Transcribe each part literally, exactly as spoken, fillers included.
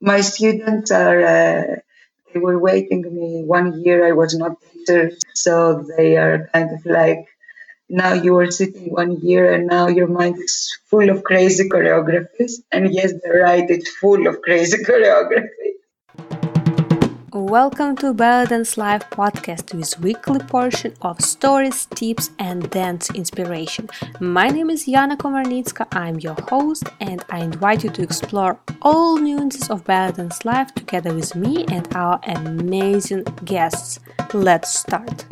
my students are, uh, they were waiting me one year. I was not teacher. So they are kind of like, now you are sitting one year and now your mind is full of crazy choreographies. And yes, they're right, it's full of crazy choreography. Welcome to Balladance Live podcast with weekly portion of stories, tips and dance inspiration. My name is Jana Komarnitska, I'm your host and I invite you to explore all nuances of Balladance Live together with me and our amazing guests. Let's start.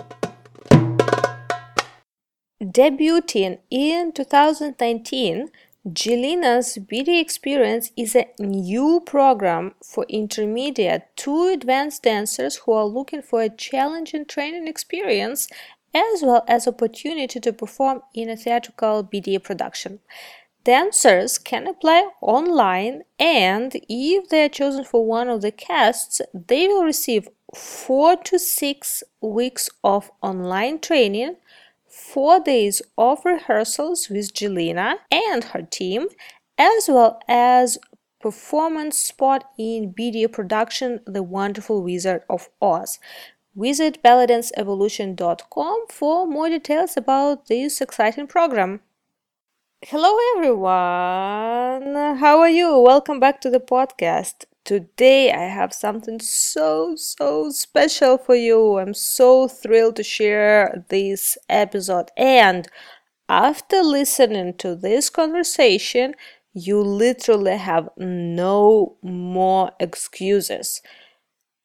Debuting in two thousand nineteen, Jelena's B D A Experience is a new program for intermediate to advanced dancers who are looking for a challenging training experience as well as opportunity to perform in a theatrical B D A production. Dancers can apply online, and if they are chosen for one of the casts, they will receive four to six weeks of online training, four days of rehearsals with Jelena and her team, as well as performance spot in B D A production The Wonderful Wizard of Oz. Visit Balladance Evolution dot com for more details about this exciting program. Hello everyone! How are you? Welcome back to the podcast. Today I have something so, so special for you. I'm so thrilled to share this episode. And after listening to this conversation, you literally have no more excuses.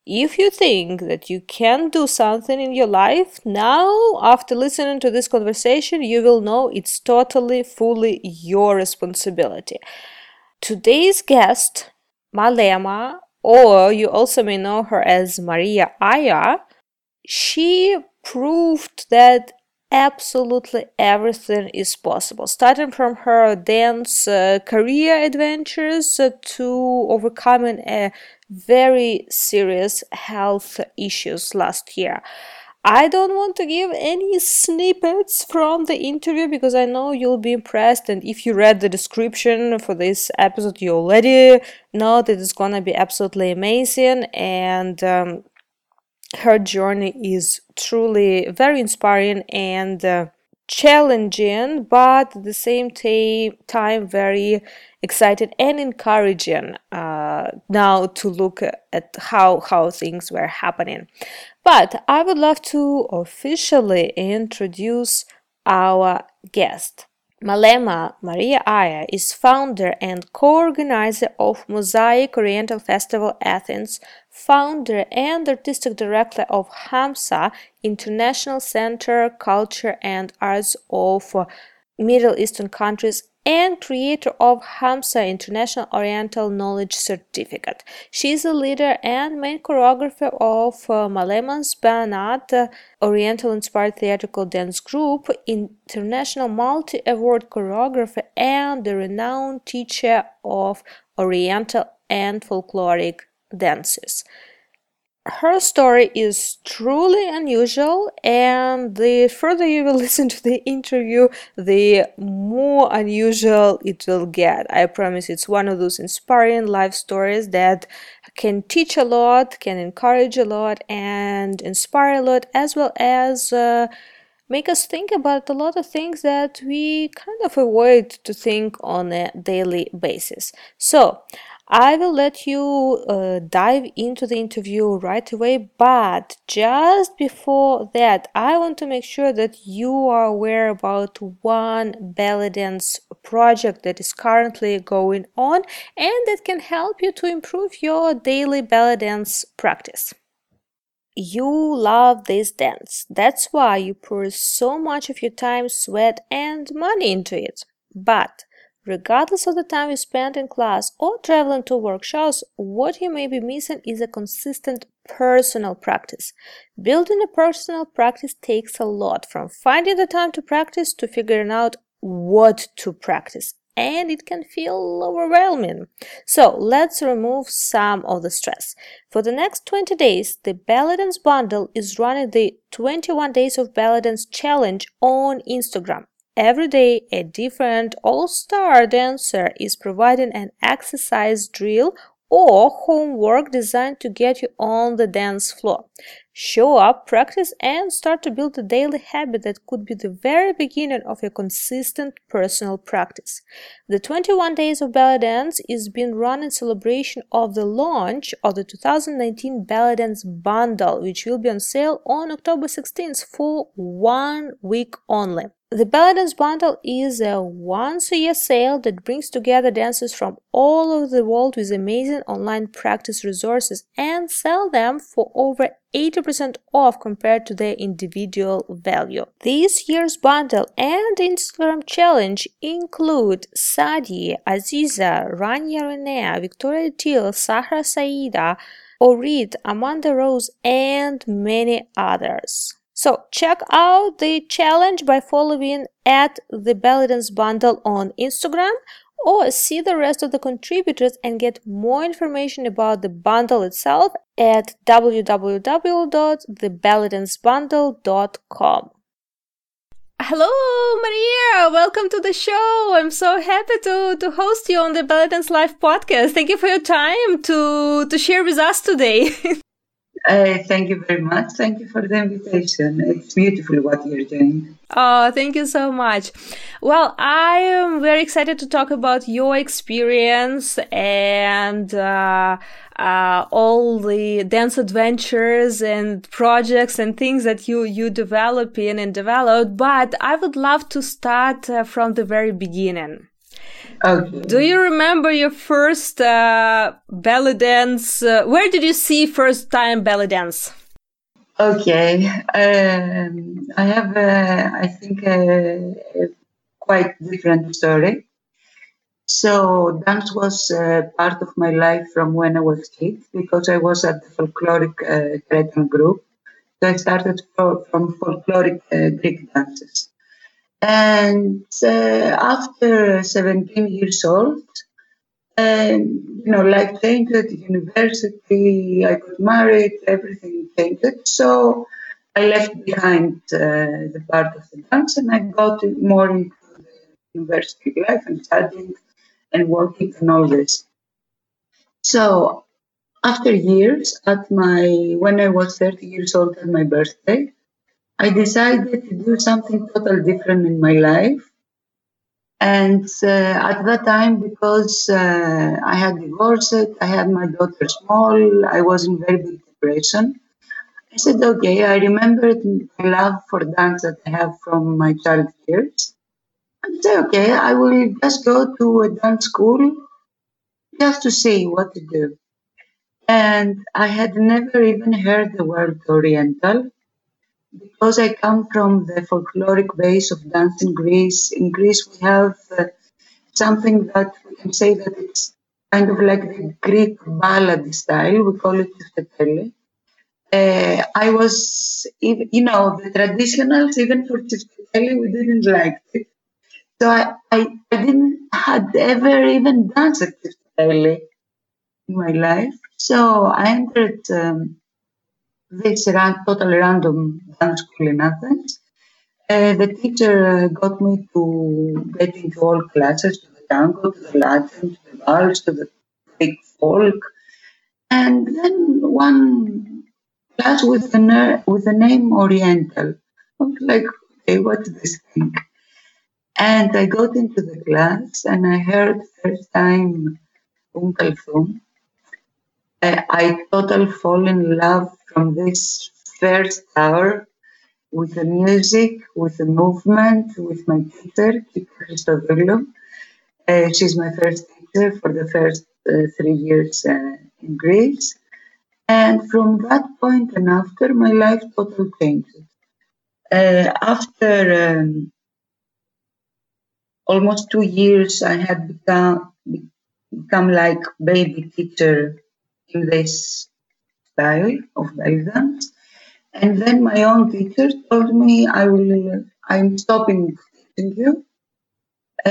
If you think that you can do something in your life, now after listening to this conversation, you will know it's totally, fully your responsibility. Today's guest, Malema, or you also may know her as Maria Aya, she proved that absolutely everything is possible, starting from her dance uh, career adventures uh, to overcoming a very serious health issues last year. I don't want to give any snippets from the interview because I know you'll be impressed, and if you read the description for this episode, you already know that it's gonna be absolutely amazing, and um, her journey is truly very inspiring and uh, challenging, but at the same t- time very exciting and encouraging uh, now to look at how, how things were happening. But I would love to officially introduce our guest. Malema Maria Aya is founder and co-organizer of Mosaic Oriental Festival Athens, founder and artistic director of Hamsa International Center for Culture and Arts of Middle Eastern countries, and creator of Hamsa International Oriental Knowledge Certificate. She is a leader and main choreographer of uh, Maleman's Banat, uh, Oriental-inspired theatrical dance group, international multi-award choreographer, and the renowned teacher of Oriental and folkloric dances. Her story is truly unusual, and the further you will listen to the interview, the more unusual it will get. I promise it's one of those inspiring life stories that can teach a lot, can encourage a lot, and inspire a lot, as well as uh, make us think about a lot of things that we kind of avoid to think on a daily basis. So, I will let you uh, dive into the interview right away, but just before that, I want to make sure that you are aware about one Balladance project that is currently going on and that can help you to improve your daily Balladance practice. You love this dance. That's why you pour so much of your time, sweat, and money into it. But regardless of the time you spend in class or traveling to workshops, what you may be missing is a consistent personal practice. Building a personal practice takes a lot, from finding the time to practice to figuring out what to practice, and it can feel overwhelming. So let's remove some of the stress. For the next twenty days, the Balladance Bundle is running the twenty-one Days of Balladance Challenge on Instagram. Every day, a different all-star dancer is providing an exercise drill or homework designed to get you on the dance floor. Show up, practice, and start to build a daily habit that could be the very beginning of your consistent personal practice. The twenty-one Days of Balladance is being run in celebration of the launch of the two thousand nineteen Balladance Bundle, which will be on sale on October sixteenth for one week only. The Balladance Bundle is a once-a-year sale that brings together dancers from all over the world with amazing online practice resources and sell them for over eighty percent off compared to their individual value. This year's bundle and Instagram challenge include Sadi, Aziza, Rania Renea, Victoria Till, Sahra Saida, Orit, Amanda Rose, and many others. So check out the challenge by following at the Balladance Bundle on Instagram, or see the rest of the contributors and get more information about the bundle itself at w w w dot the balladance bundle dot com. Hello, Maria! Welcome to the show! I'm so happy to, to host you on the Balladance Live podcast. Thank you for your time to, to share with us today. Uh, thank you very much. Thank you for the invitation. It's beautiful what you're doing. Oh, thank you so much. Well, I am very excited to talk about your experience and uh, uh, all the dance adventures and projects and things that you, you develop in and developed. But I would love to start uh, from the very beginning. Okay. Do you remember your first uh, belly dance? Uh, where did you see first time belly dance? Okay, um, I have, uh, I think, a, a quite different story. So dance was uh, part of my life from when I was a kid, because I was at the folkloric uh, Cretan group. So I started for, from folkloric uh, Greek dances. And uh, after seventeen years old, um, you know, life changed, university, I got married, everything changed. So I left behind uh, the part of the dance, and I got more into university life and studying and working and all this. So after years, at my when I was thirty years old at my birthday, I decided to do something totally different in my life. And uh, at that time, because uh, I had divorced, I had my daughter small, I was in very big depression. I said, okay, I remembered my love for dance that I have from my child years. I said, okay, I will just go to a dance school just to see what to do. And I had never even heard the word Oriental, because I come from the folkloric base of dance in Greece. In Greece, we have uh, something that we can say that it's kind of like the Greek ballad style. We call it Tsifteteli. Uh, I was, you know, the traditionals, even for Tsifteteli, we didn't like it. So I, I, I didn't had ever even danced at Tsifteteli in my life. So I entered Um, This ran, totally random dance school in Athens. Uh, the teacher uh, got me to get into all classes, to the tango, to the Latin, to the vals, to the Greek folk. And then one class with the, ner- with the name Oriental. I was like, okay, what's this thing? And I got into the class and I heard first time Umm Kulthum. I, I totally fall in love from this first hour with the music, with the movement, with my teacher, Kiko Christoverglou. Uh, she's my first teacher for the first uh, three years uh, in Greece. And from that point and after, my life totally changed. Uh, after um, almost two years, I had become, become like baby teacher in this style of belly dance, and then my own teacher told me, "I will. I'm stopping teaching you.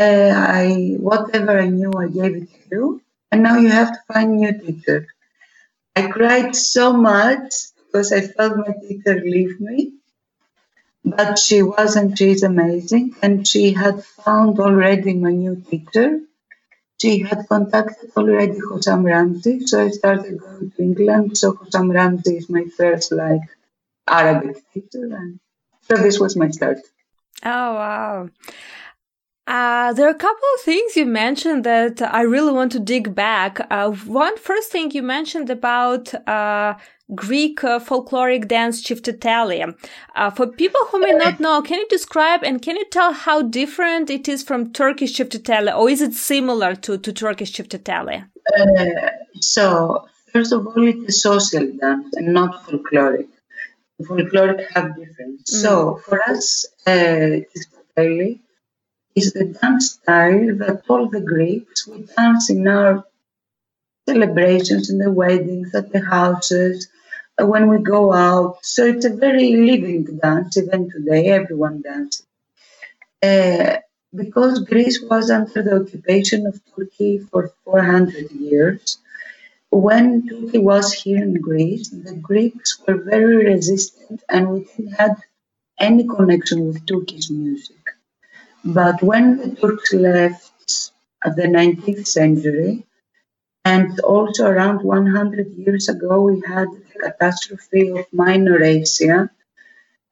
Uh, I whatever I knew, I gave it to you, and now you have to find new teacher." I cried so much because I felt my teacher leave me, but she was and she is amazing, and she had found already my new teacher. She had contacted already Hossam Ramzy, so I started going to England. So Hossam Ramzy is my first like Arabic teacher, and so this was my start. Oh wow! Uh, there are a couple of things you mentioned that I really want to dig back. Uh, one first thing you mentioned about uh, Greek uh, folkloric dance Tsifteteli. Uh, for people who may not know, can you describe and can you tell how different it is from Turkish Tsifteteli, or is it similar to, to Turkish Tsifteteli? Uh, so, first of all, it's a social dance and not folkloric. Folkloric have different. Mm. So, for us, uh, Tsifteteli is the dance style that all the Greeks we dance in our celebrations, in the weddings, at the houses, when we go out. So it's a very living dance. Even today, everyone dances. Uh, because Greece was under the occupation of Turkey for four hundred years, when Turkey was here in Greece, the Greeks were very resistant and we didn't have any connection with Turkish music. But when the Turks left at the nineteenth century, and also around one hundred years ago, we had the catastrophe of Minor Asia.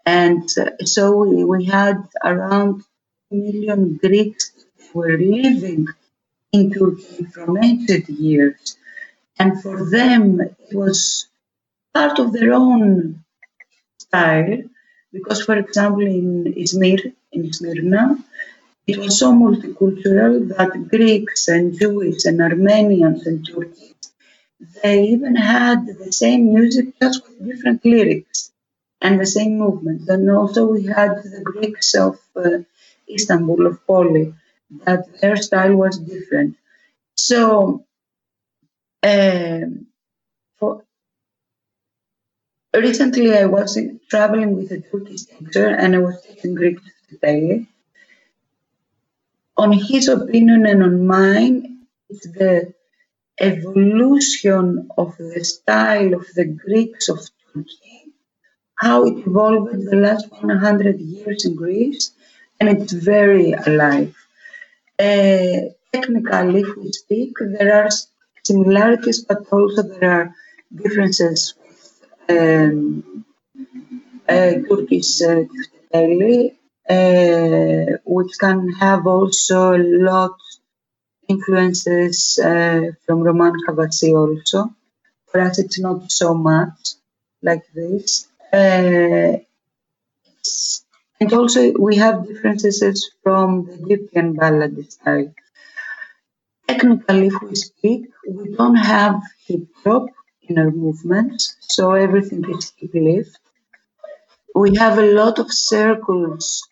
And so we, we had around two million Greeks who were living in Turkey from eight hundred years. And for them, it was part of their own style. Because, for example, in Izmir, in Smyrna, it was so multicultural that Greeks and Jews and Armenians and Turks, they even had the same music just with different lyrics and the same movements. And also we had the Greeks of uh, Istanbul, of Poli, that their style was different. So um, for recently I was in, traveling with a Turkish teacher and I was teaching Greek today. On his opinion and on mine, it's the evolution of the style of the Greeks of Turkey, how it evolved the last one hundred years in Greece, and it's very alive. Uh, technically, if we speak, there are similarities, but also there are differences with um, uh, Turkish uh, Tsifteteli. Uh, which can have also a lot influences uh, from Roman Havasi also. For us, it's not so much like this. Uh, and also, we have differences from the Egyptian ballad style. Technically, if we speak, we don't have hip-hop in our movements, so everything is hip-lift. We have a lot of circles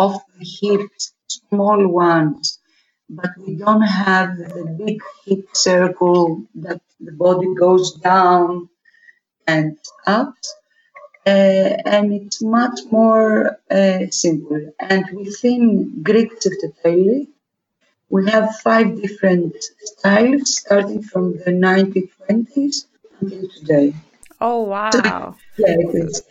of the hips, small ones, but we don't have the big hip circle that the body goes down and up, uh, and it's much more uh, simple. And within Greek Tsifteteli, we have five different styles, starting from the nineteen twenties until today. Oh, wow. So, yeah, it is.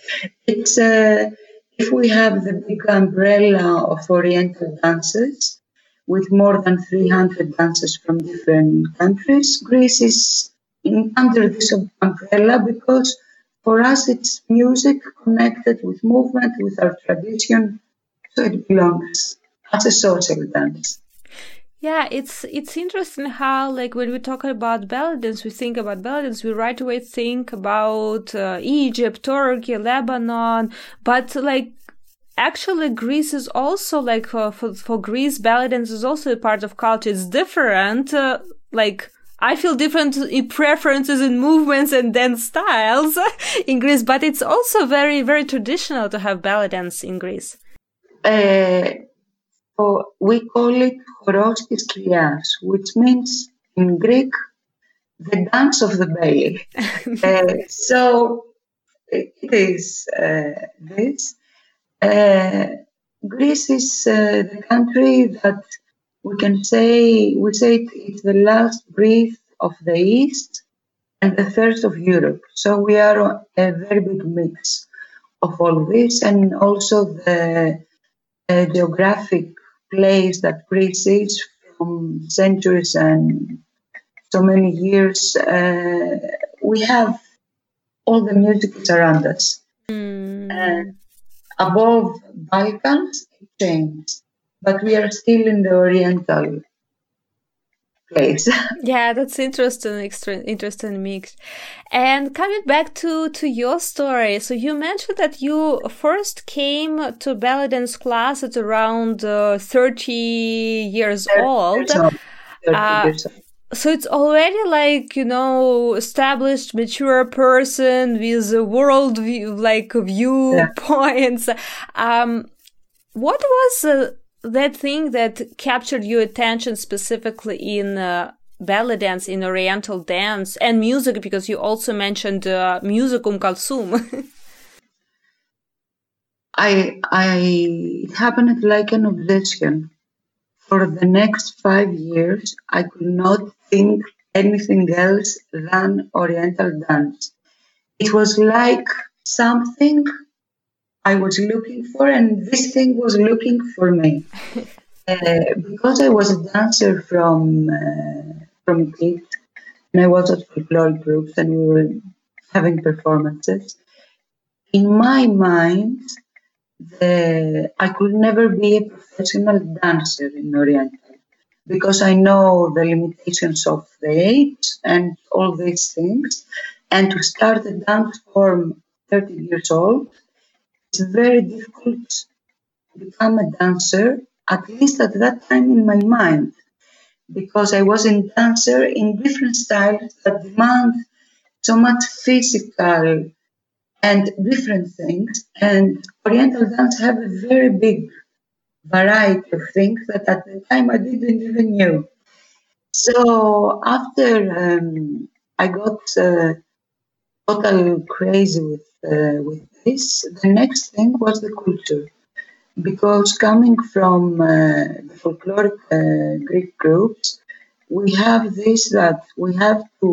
It's uh, if we have the big umbrella of Oriental dances with more than three hundred dancers from different countries, Greece is in, under this umbrella because for us it's music connected with movement, with our tradition, so it belongs as a social dance. Yeah, it's it's interesting how, like, when we talk about balladins, we think about balladins, we right away think about uh, Egypt, Turkey, Lebanon, but, like, actually Greece is also, like, uh, for, for Greece, balladins is also a part of culture. It's different, uh, like, I feel different in preferences and movements and dance styles in Greece, but it's also very, very traditional to have balladins in Greece. Uh... So we call it horosklias, which means in Greek, the dance of the belly. uh, so it is uh, this. Uh, Greece is uh, the country that we can say, we say it's the last breath of the East and the first of Europe. So we are a very big mix of all this, and also the uh, geographic place that Greece is from centuries and so many years, uh, we have all the music around us. Mm. And above Balkans, it changed, but we are still in the Oriental place. Yeah, that's interesting, extra, interesting mix. And coming back to, to your story, so you mentioned that you first came to Balladan's class at around uh, thirty years old. thirty years old. So it's already like, you know, established, mature person with a world view, like view yeah. points. Um, what was uh, that thing that captured your attention specifically in uh, ballet dance, in Oriental dance and music? Because you also mentioned uh, music, Umm Kulthum. I, I happened like an obsession. For the next five years, I could not think anything else than Oriental dance. It was like something I was looking for, and this thing was looking for me. uh, because I was a dancer from uh, from kid, and I was at folklore groups, and we were having performances. In my mind, The, I could never be a professional dancer in Oriental because I know the limitations of the age and all these things. And to start a dance form thirty years old, it's very difficult to become a dancer, at least at that time in my mind, because I was a dancer in different styles that demand so much physical and different things, and Oriental dance have a very big variety of things that at the time I didn't even know. So after um, I got uh, totally crazy with uh, with this, the next thing was the culture, because coming from uh, the folkloric uh, Greek groups, we have this that we have to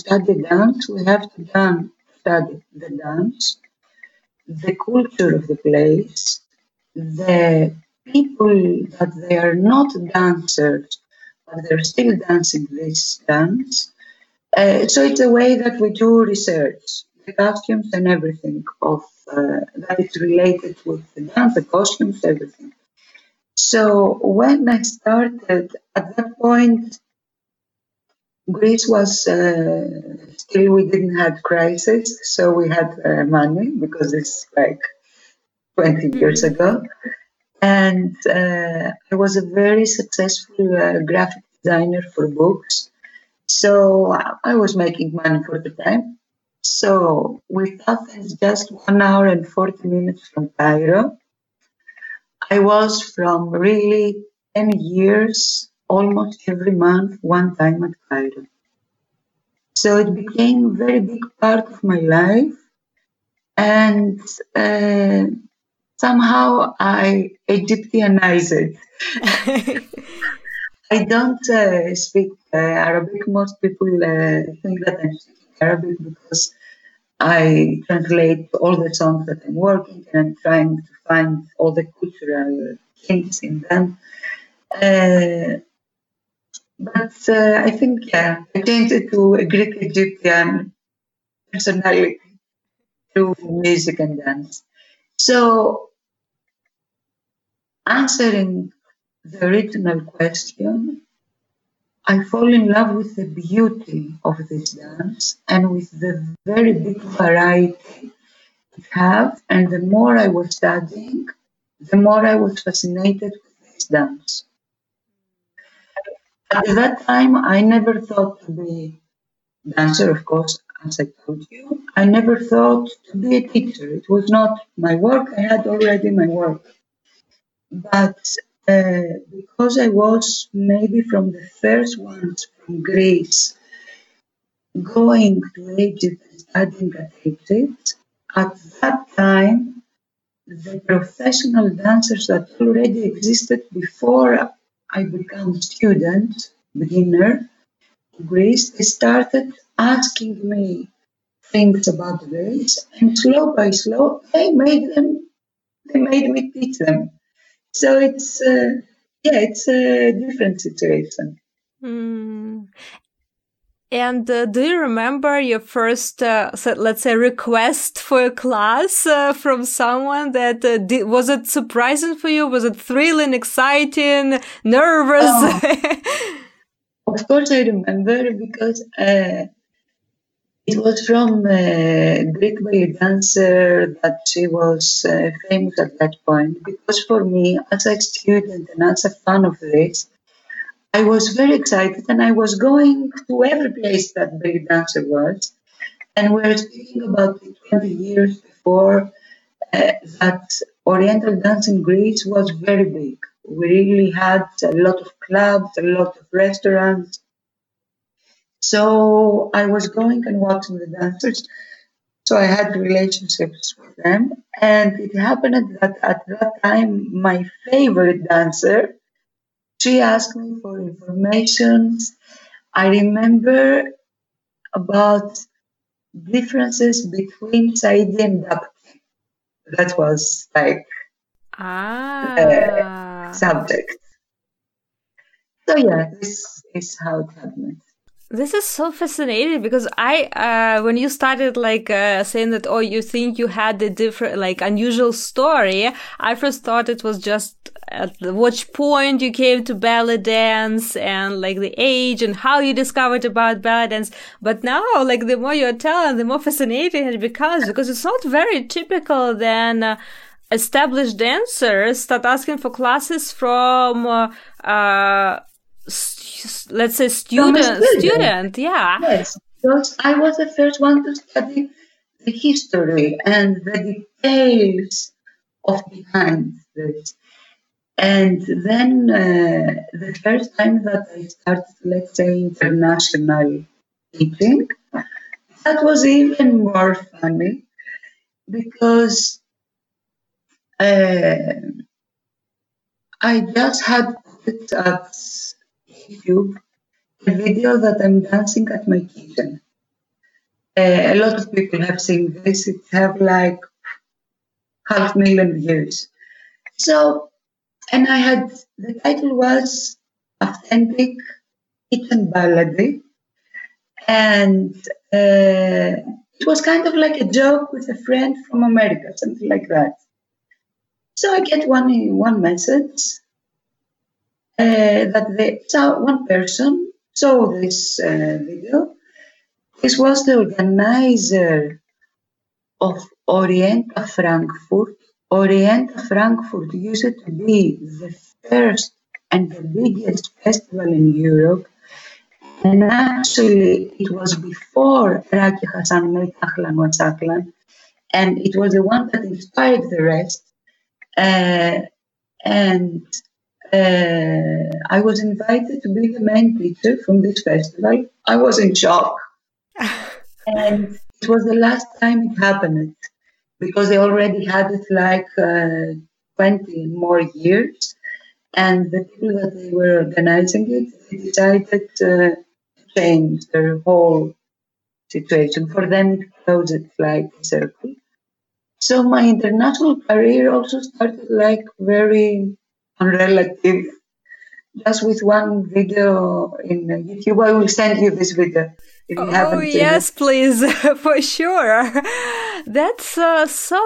study dance, we have to dance. Study the dance, the culture of the place, the people that they are not dancers, but they're still dancing this dance. Uh, so it's a way that we do research, the costumes and everything of uh, that is related with the dance, the costumes, everything. So when I started, at that point, Greece was uh, still, we didn't have crisis, so we had uh, money because it's like twenty years ago. And uh, I was a very successful uh, graphic designer for books. So I was making money for the time. So with Athens, just one hour and forty minutes from Cairo, I was from really ten years almost every month, one time at Cairo. So it became a very big part of my life. And uh, somehow I Egyptianized it. I don't uh, speak uh, Arabic. Most people uh, think that I'm speaking Arabic because I translate all the songs that I'm working and I'm trying to find all the cultural hints in them. Uh, But uh, I think, yeah, I changed it to a Greek-Egyptian personality through music and dance. So, answering the original question, I fall in love with the beauty of this dance and with the very big variety it has. And the more I was studying, the more I was fascinated with this dance. At that time, I never thought to be a dancer, of course, as I told you. I never thought to be a teacher. It was not my work. I had already my work. But uh, because I was maybe from the first ones from Greece, going to Egypt and studying at Egypt, at that time, the professional dancers that already existed before I became student, beginner, in Greece, they started asking me things about Greece, and slow by slow, they made them, they made me teach them. So it's uh, yeah, it's a different situation. Mm. And uh, do you remember your first, uh, let's say, request for a class uh, from someone that uh, did, was it surprising for you? Was it thrilling, exciting, nervous? Oh. Of course, I remember because uh, it was from a Greek ballet dancer that she was uh, famous at that point. Because for me, as a student and as a fan of this, I was very excited, and I was going to every place that ballet dancer was. And we were speaking about the twenty years before uh, that Oriental dance in Greece was very big. We really had a lot of clubs, a lot of restaurants. So I was going and watching the dancers. So I had relationships with them. And it happened that at that time, my favorite dancer, she asked me for information. I remember about differences between Saidi and Dabki. That was like ah. uh, subject. So yeah, this is how it happened. This is so fascinating because I, uh, when you started like, uh, saying that, oh, you think you had a different, like unusual story, I first thought it was just at which point you came to ballet dance and like the age and how you discovered about ballet dance. But now, like the more you're telling, the more fascinating it becomes because it's not very typical then, uh, established dancers start asking for classes from, uh, uh St- let's say student, student, student, yeah. Yes, because I was the first one to study the history and the details of behind this. And then uh, the first time that I started, let's say, international teaching, that was even more funny because uh, I just had it at YouTube, a video that I'm dancing at my kitchen. Uh, a lot of people have seen this. It have like half million views. So, and I had, the title was Authentic Kitchen Ballady. And uh, it was kind of like a joke with a friend from America, something like that. So I get one one message. Uh, that they, so one person saw this uh, video. This was the organizer of Orienta Frankfurt. Orienta Frankfurt used to be the first and the biggest festival in Europe. And actually, it was before Raki Hassan made Ahlan wa Sahlan. And it was the one that inspired the rest. Uh, and... Uh, I was invited to be the main teacher from this festival. I was in shock. And it was the last time it happened because they already had it like uh, twenty more years. And the people that they were organizing it, they decided uh, to change their whole situation. For them, it closed like a circle. So my international career also started like very... relative, just with one video in YouTube. I will send you this video if you oh, haven't seen yes, it. Please, for sure. That's uh, so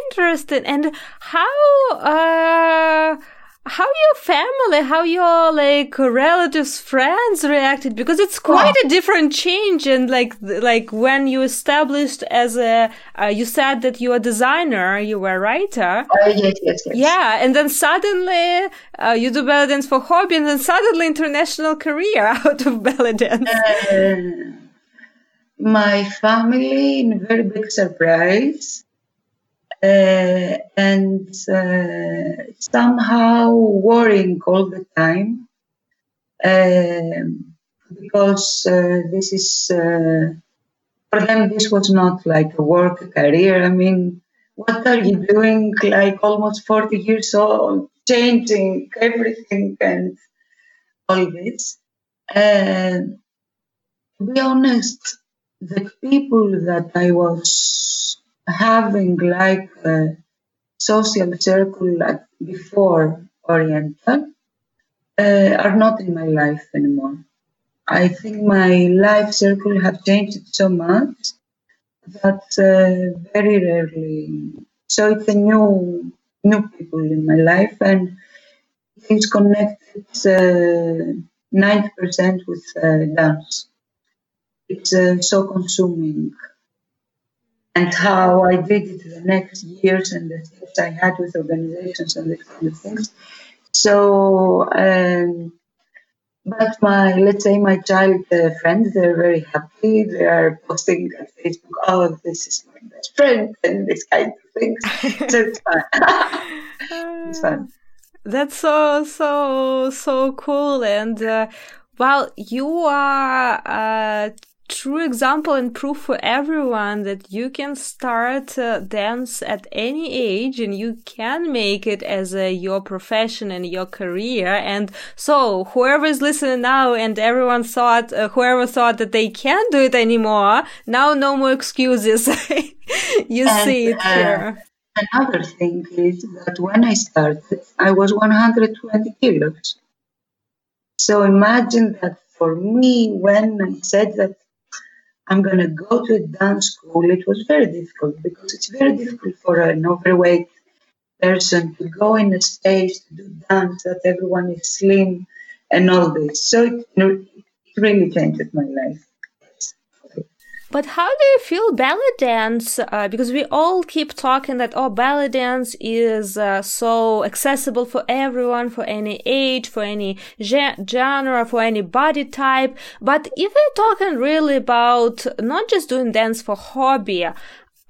interesting. And how, uh, how your family, how your like relatives, friends reacted? Because it's quite oh. a different change. And like, like when you established as a, uh, you said that you are a designer, you were a writer. Oh, yes, yes, yes. Yeah. And then suddenly uh, you do ballet dance for hobby and then suddenly international career out of ballet dance. Uh, my family in very big surprise. Uh, and uh, somehow worrying all the time uh, because uh, this is, uh, for them, this was not like a work, a career. I mean, what are you doing like almost forty years old, changing everything and all this? Uh, to be honest, the people that I was having like a social circle like before Oriental, uh, are not in my life anymore. I think my life circle have changed so much that uh, very rarely. So it's a new, new people in my life, and it's connected uh, ninety percent with uh, dance. It's uh, so consuming. And how I did it the next years and the steps I had with organizations and these kind of things. So, um, but my, let's say my child uh, friends, they're very happy. They are posting on Facebook, oh, this is my best friend, and this kind of things. So it's fun. It's fun. That's so, so, so cool. And, uh, well, you are... Uh, true example and proof for everyone that you can start uh, dance at any age, and you can make it as a, your profession and your career. And so whoever is listening now and everyone thought, uh, whoever thought that they can't do it anymore, now no more excuses. You and, see it uh, here. Another thing is that when I started, I was one hundred twenty kilos. So imagine that for me, when I said that I'm going to go to a dance school, it was very difficult, because it's very difficult for an overweight person to go in a space to do dance, that everyone is slim and all this. So it, it really changed my life. But how do you feel ballet dance? Uh, because we all keep talking that, oh, ballet dance is uh, so accessible for everyone, for any age, for any ge- genre, for any body type. But if we're talking really about not just doing dance for hobby,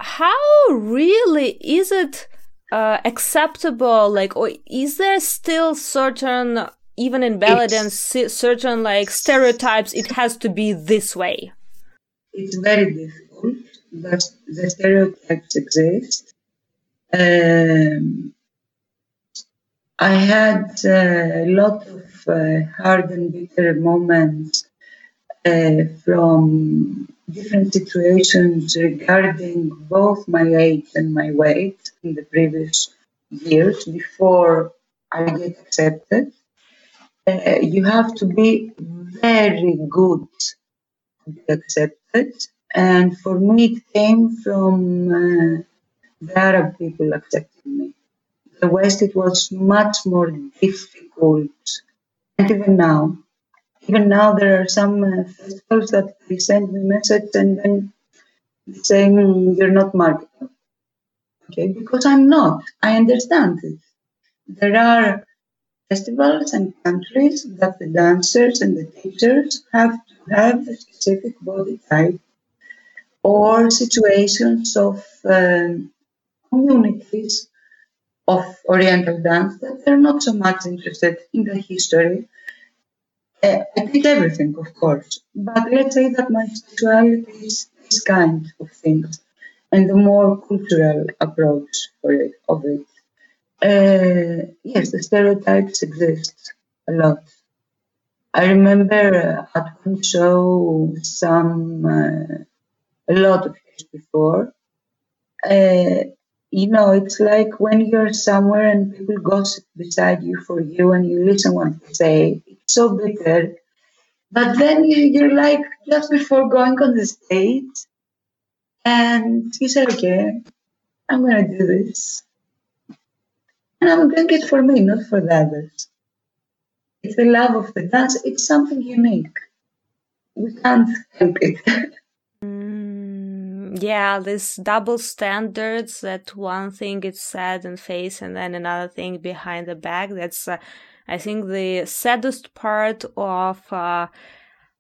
how really is it uh, acceptable? Like, or is there still certain, even in ballet dance, certain like stereotypes, it has to be this way? It's very difficult, but the stereotypes exist. Um, I had a lot of uh, hard and bitter moments uh, from different situations regarding both my age and my weight in the previous years before I get accepted. Uh, you have to be very good to be accepted. And for me, it came from uh, the Arab people accepting me. In the West, it was much more difficult. And even now, even now, there are some uh, festivals that they send me message and then saying, mm, you're not marketable. Okay, because I'm not. I understand it. There are festivals and countries that the dancers and the teachers have to have a specific body type, or situations of um, communities of Oriental dance that they're not so much interested in the history. Uh, I did everything, of course, but let's say that my spirituality is this kind of things and the more cultural approach for it, of it. Uh, yes, the stereotypes exist a lot. I remember uh, at one show, some uh, a lot of years before. Uh, you know, it's like when you're somewhere and people gossip beside you for you, and you listen what they say. It's so bitter, but then you, you're like just before going on the stage, and you say, "Okay, I'm gonna do this." And I'm doing it for me, not for the others. It's the love of the dance. It's something unique. We can't help it. mm, yeah, this double standards, that one thing is said in face and then another thing behind the back. That's, uh, I think, the saddest part of... Uh,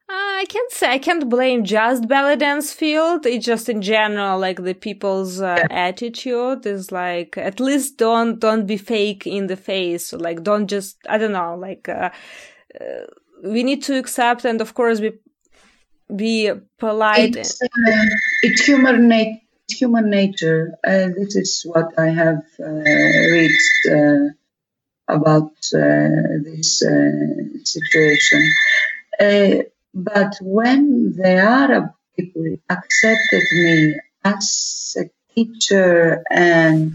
I can't say, I can't blame just ballet dance field. It's just in general, like the people's uh, attitude is like, at least don't, don't be fake in the face. Like, don't just, I don't know, like, uh, uh, we need to accept and of course be, be polite. It's, uh, it's human, nat- it's human nature. Uh, this is what I have uh, read uh, about uh, this uh, situation. Uh, But when the Arab people accepted me as a teacher and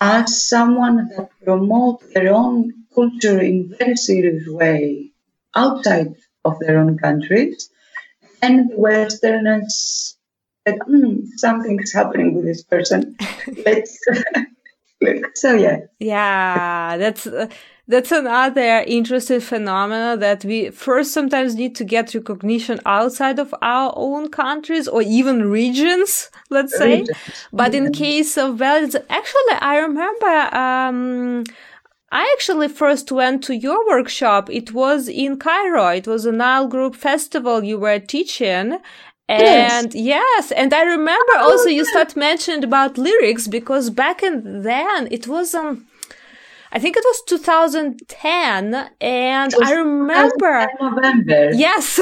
as someone that promotes their own culture in very serious way outside of their own countries, and Westerners said, mm, something's happening with this person. Let's look. So yeah, yeah, that's uh, that's another interesting phenomenon that we first sometimes need to get recognition outside of our own countries or even regions, let's say. But in case of balance, actually, I remember. Um, I actually first went to your workshop. It was in Cairo. It was a Nile Group festival you were teaching. And yes, yes and I remember oh, also you start mentioning about lyrics, because back in then it was, um, I think it was two thousand ten. And was I remember. November. Yes.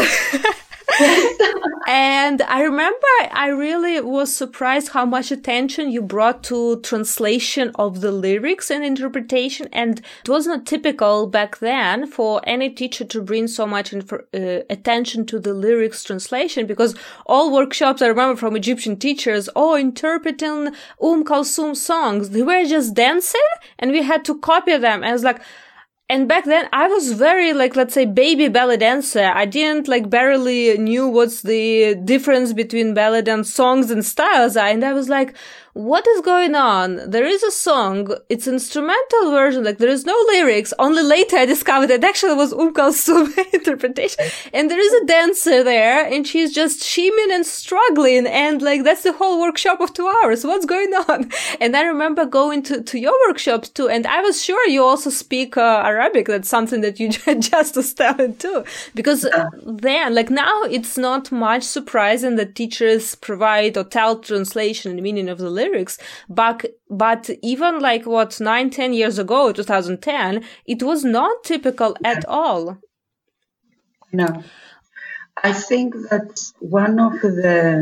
And I remember I really was surprised how much attention you brought to translation of the lyrics and interpretation. And it was not typical back then for any teacher to bring so much inf- uh, attention to the lyrics translation, because all workshops I remember from Egyptian teachers, oh, interpreting Umm Kulthum songs, they were just dancing and we had to copy them. And I was like, and back then I was very, like, let's say, baby ballet dancer. I didn't, like, barely knew what's the difference between ballet dance songs and styles. And I was like, what is going on? There is a song. It's instrumental version. Like, there is no lyrics. Only later I discovered it actually was Umm Kulthum interpretation. And there is a dancer there and she's just shimming and struggling. And, like, that's the whole workshop of two hours. What's going on? And I remember going to, to your workshops too. And I was sure you also speak uh, Arabic. That's something that you just astounded too. Because then, like, now it's not much surprising that teachers provide or tell translation and meaning of the lyrics. Lyrics, but but even like what nine ten years ago, twenty ten, it was not typical at all. No, I think that's one of the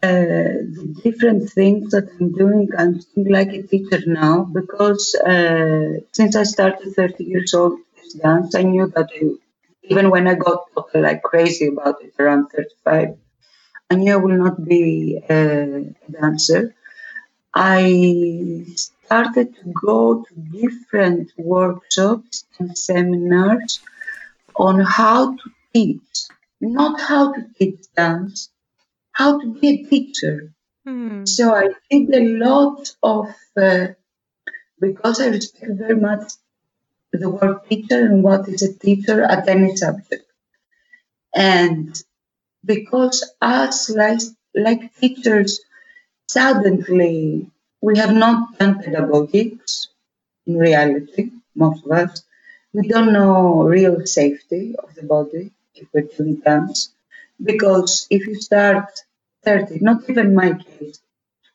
uh, the different things that I'm doing. I'm like a teacher now, because uh, since I started thirty years old this dance, I knew that I, even when I got like crazy about it around thirty-five. I knew I will not be a dancer. I started to go to different workshops and seminars on how to teach, not how to teach dance, how to be a teacher. Hmm. So I did a lot of, uh, because I respect very much the word teacher and what is a teacher at any subject. And because us, like, like teachers, suddenly we have not done pedagogics in reality, most of us. We don't know real safety of the body if we're doing dance. Because if you start thirty, not even my case,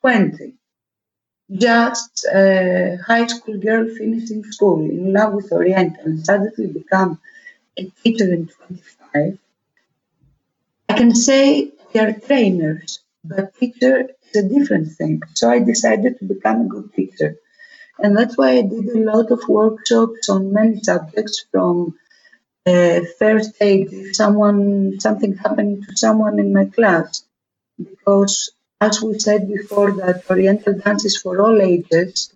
twenty, just a high school girl finishing school, in love with Orienta, and suddenly become a teacher in twenty-five, I can say they are trainers, but teacher is a different thing. So I decided to become a good teacher. And that's why I did a lot of workshops on many subjects, from uh, first aid, if someone, something happened to someone in my class. Because as we said before, that Oriental dance is for all ages.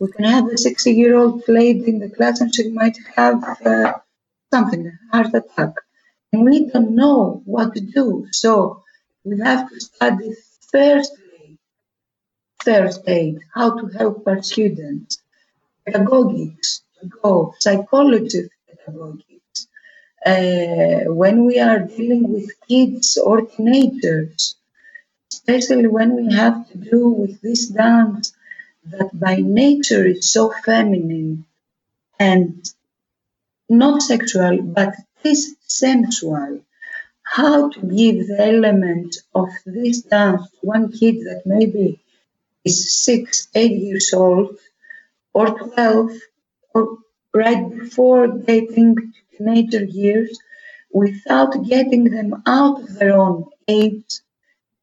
We can have a sixty-year-old lady in the class and she might have uh, something, a heart attack. And we don't know what to do. So we have to study firstly, first aid, how to help our students, pedagogics, to go, psychology pedagogics. Uh, when we are dealing with kids or teenagers, especially when we have to do with this dance that by nature is so feminine and not sexual, but is sensual. How to give the element of this dance to one kid that maybe is six, eight years old, or twelve, or right before dating teenager years, without getting them out of their own age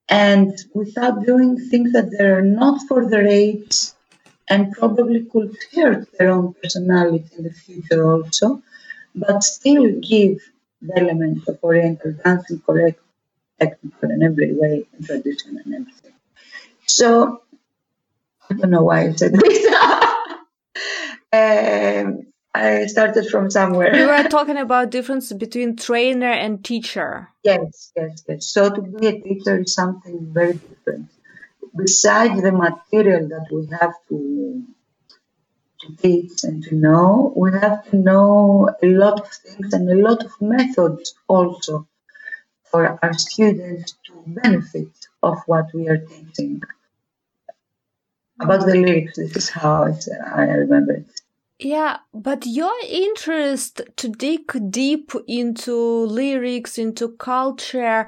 and without doing things that they are not for their age and probably could hurt their own personality in the future also, but still give the element of Oriental dance in correct, technical and every way, and tradition and everything. So I don't know why I said this. um, I started from somewhere. We were talking about difference between trainer and teacher. Yes, yes, yes. So to be a teacher is something very different. Besides the material that we have to, to teach and to know, we have to know a lot of things and a lot of methods also for our students to benefit of what we are teaching. About the lyrics, this is how I, I remember it. Yeah, but your interest to dig deep into lyrics, into culture,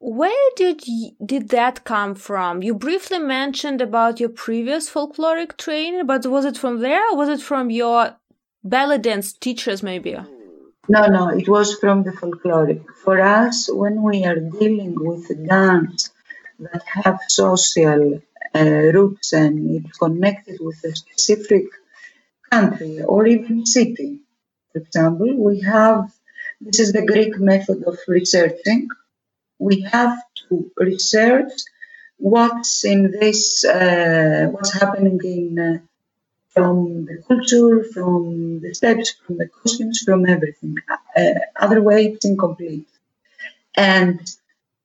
where did you, did that come from? You briefly mentioned about your previous folkloric training, but was it from there or was it from your ballet dance teachers maybe? No, no, it was from the folkloric. For us, when we are dealing with dance that have social uh, roots and it's connected with a specific country or even city, for example, we have, this is the Greek method of researching. We have to research what's in this, uh, what's happening in uh, from the culture, from the steps, from the costumes, from everything. Uh, other way, it's incomplete. And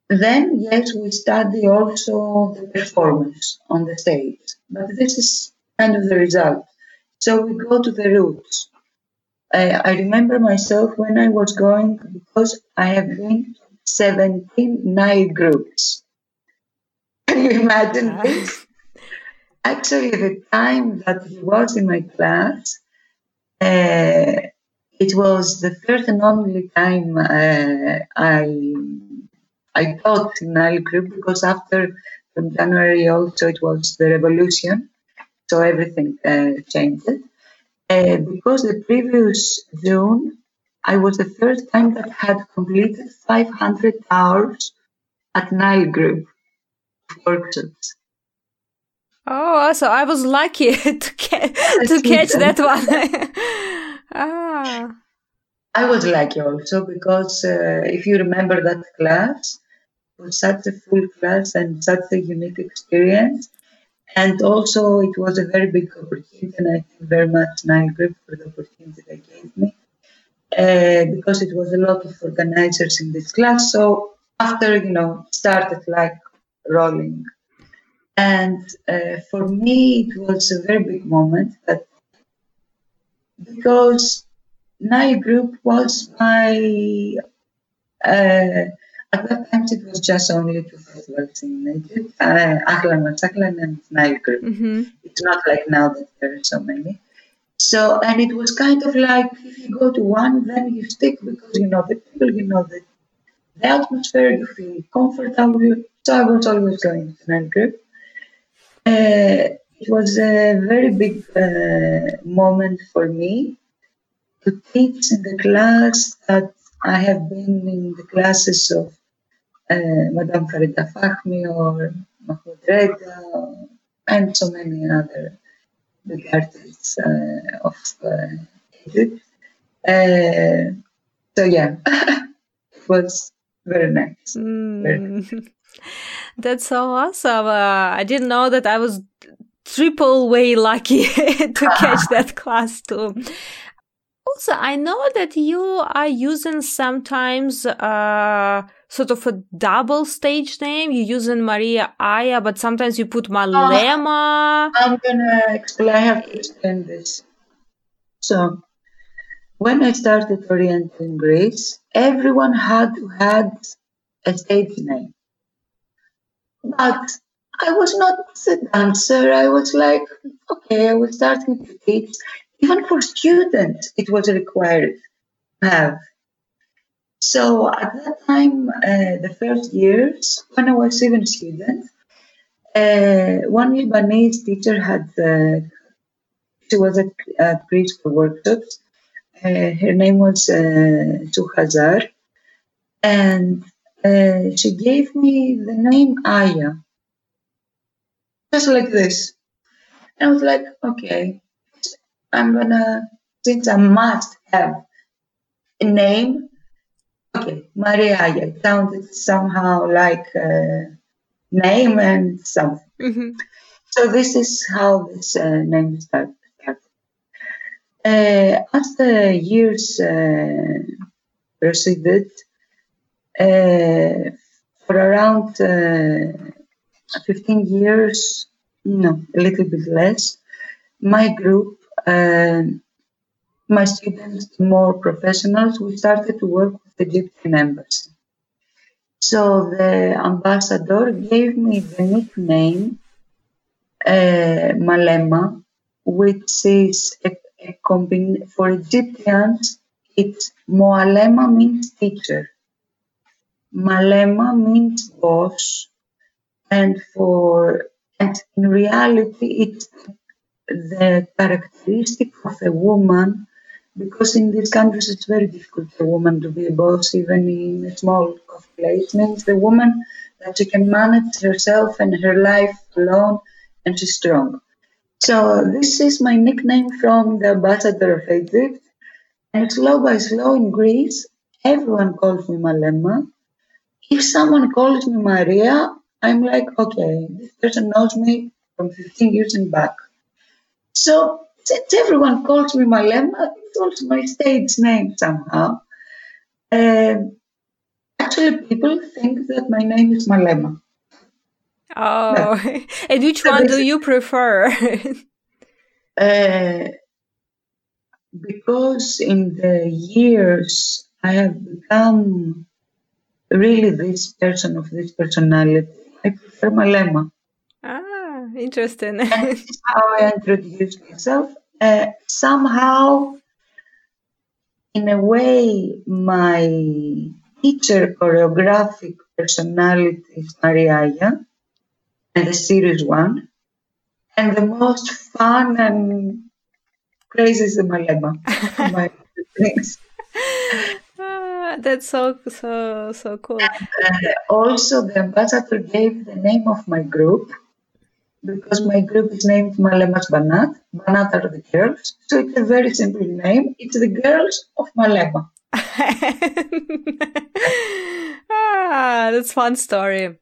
then, yes, we study also the performance on the stage. But this is kind of the result. So we go to the roots. Uh, I remember myself when I was going, because I have been seventeen Nile groups. Can you imagine this? Actually, the time that he was in my class, uh, it was the first and only time uh, I I taught in Nile Group, because after, from January also, it was the revolution, so everything uh, changed. Uh, because the previous June, I was the first time that had completed five hundred hours at Nile Group workshops. Oh, so I was lucky to, ca- to catch that one. ah. I was lucky also because uh, if you remember that class, it was such a full class and such a unique experience. And also it was a very big opportunity, and I thank very much Nile Group for the opportunity they gave me, uh, because it was a lot of organizers in this class. So after, you know, it started like rolling. And uh, for me, it was a very big moment, that because Nile Group was my, uh, at that time it was just only two festivals in Egypt, uh, Ahlan wa Sahlan and Nile Group. Mm-hmm. It's not like now that there are so many. So, and it was kind of like, if you go to one, then you stick, because you know the people, you know the, the atmosphere, you feel comfortable. So I was always going to Nile Group. Uh, it was a very big uh, moment for me to teach in the class that I have been in, the classes of uh, Madame Farida Fakhmi or Mahmoud Redda and so many other big artists uh, of uh, Egypt. Uh, so yeah, it was very nice. Mm. Very nice. That's so awesome. Uh, I didn't know that I was triple way lucky to catch that class too. Also, I know that you are using sometimes uh, sort of a double stage name. You're using Maria Aya, but sometimes you put Malema. Uh, I'm going to explain. I have to explain this. So, when I started Orienta in Greece, everyone had to have a stage name. But I was not a dancer. I was like, okay, I was starting to teach. Even for students, it was required to have. So at that time, uh, the first years, when I was even a student, uh, one Lebanese teacher had, uh, she was at, at Greece for workshops. Uh, her name was uh, Suhazar. And Uh, she gave me the name Aya, just like this. And I was like, okay, I'm gonna, since I must have a name, okay, Maria Aya. It sounded somehow like a name and something. Mm-hmm. So this is how this uh, name started. Uh, as the years uh, proceeded, uh, for around uh, fifteen years, no, a little bit less, my group, uh, my students, more professionals, we started to work with the Egyptian embassy. So the ambassador gave me the nickname uh, Malema, which is a, a combination for Egyptians. It's Moalema means teacher. Malema means boss, and for and in reality, it's the characteristic of a woman, because in these countries it's very difficult for a woman to be a boss, even in a small place. It means the woman that she can manage herself and her life alone, and she's strong. So this is my nickname from the ambassador of Egypt. And slow by slow in Greece, everyone calls me Malema. If someone calls me Maria, I'm like, okay, this person knows me from fifteen years and back. So since everyone calls me Malema, it's also my stage name somehow. Uh, actually, people think that my name is Malema. Oh, but, and which so one do you prefer? uh, because in the years I have become really this person of this personality, I prefer Malema. Ah, interesting. And this is how I introduced myself. Uh, somehow, in a way, my teacher choreographic personality is Maria Aya, and the series one, and the most fun and crazy is the Malema. My things. Ah, that's so so so cool. And, uh, also, the ambassador gave the name of my group because my group is named Maleman's Banat. Banat are the girls, so it's a very simple name. It's the girls of Malema. Ah, that's fun story.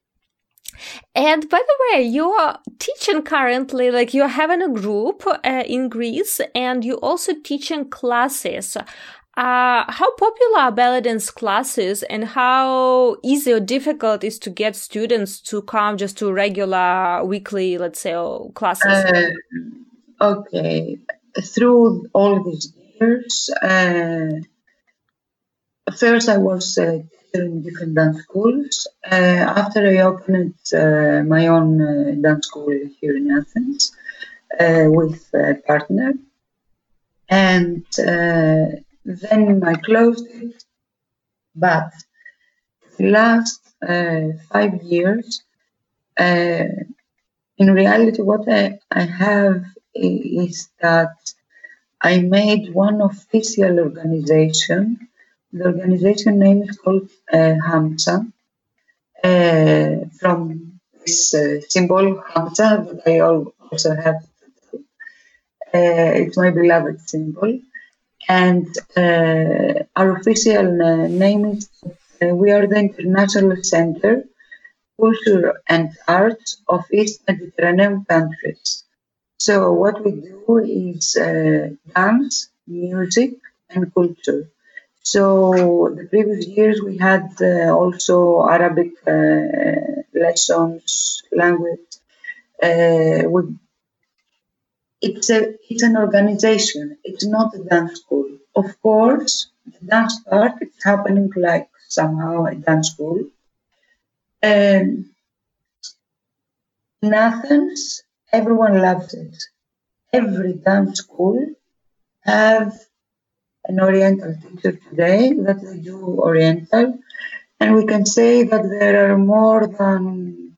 And by the way, you are teaching currently, like you're having a group uh, in Greece, and you're also teaching classes. Uh, how popular are ballet dance classes, and how easy or difficult is to get students to come just to regular weekly, let's say, oh, classes? Uh, okay. Through all these years, uh, first I was uh, in different dance schools. Uh, after I opened uh, my own uh, dance school here in Athens uh, with a partner, and uh, then I closed it. But the last uh, five years, uh, in reality, what I, I have is that I made one official organization. The organization name is called uh, Hamsa, uh, from this uh, symbol Hamsa that I also have. Uh, it's my beloved symbol. And uh, our official uh, name is, uh, we are the International Center for Culture and Arts of East Mediterranean countries. So what we do is uh, dance, music, and culture. So the previous years we had uh, also Arabic uh, lessons, language. Uh, with, it's a it's an organization. It's not a dance school. Of course, the dance part it's happening like somehow a dance school. Um, in Athens, everyone loves it. Every dance school have an Oriental teacher today, that they do Oriental. And we can say that there are more than,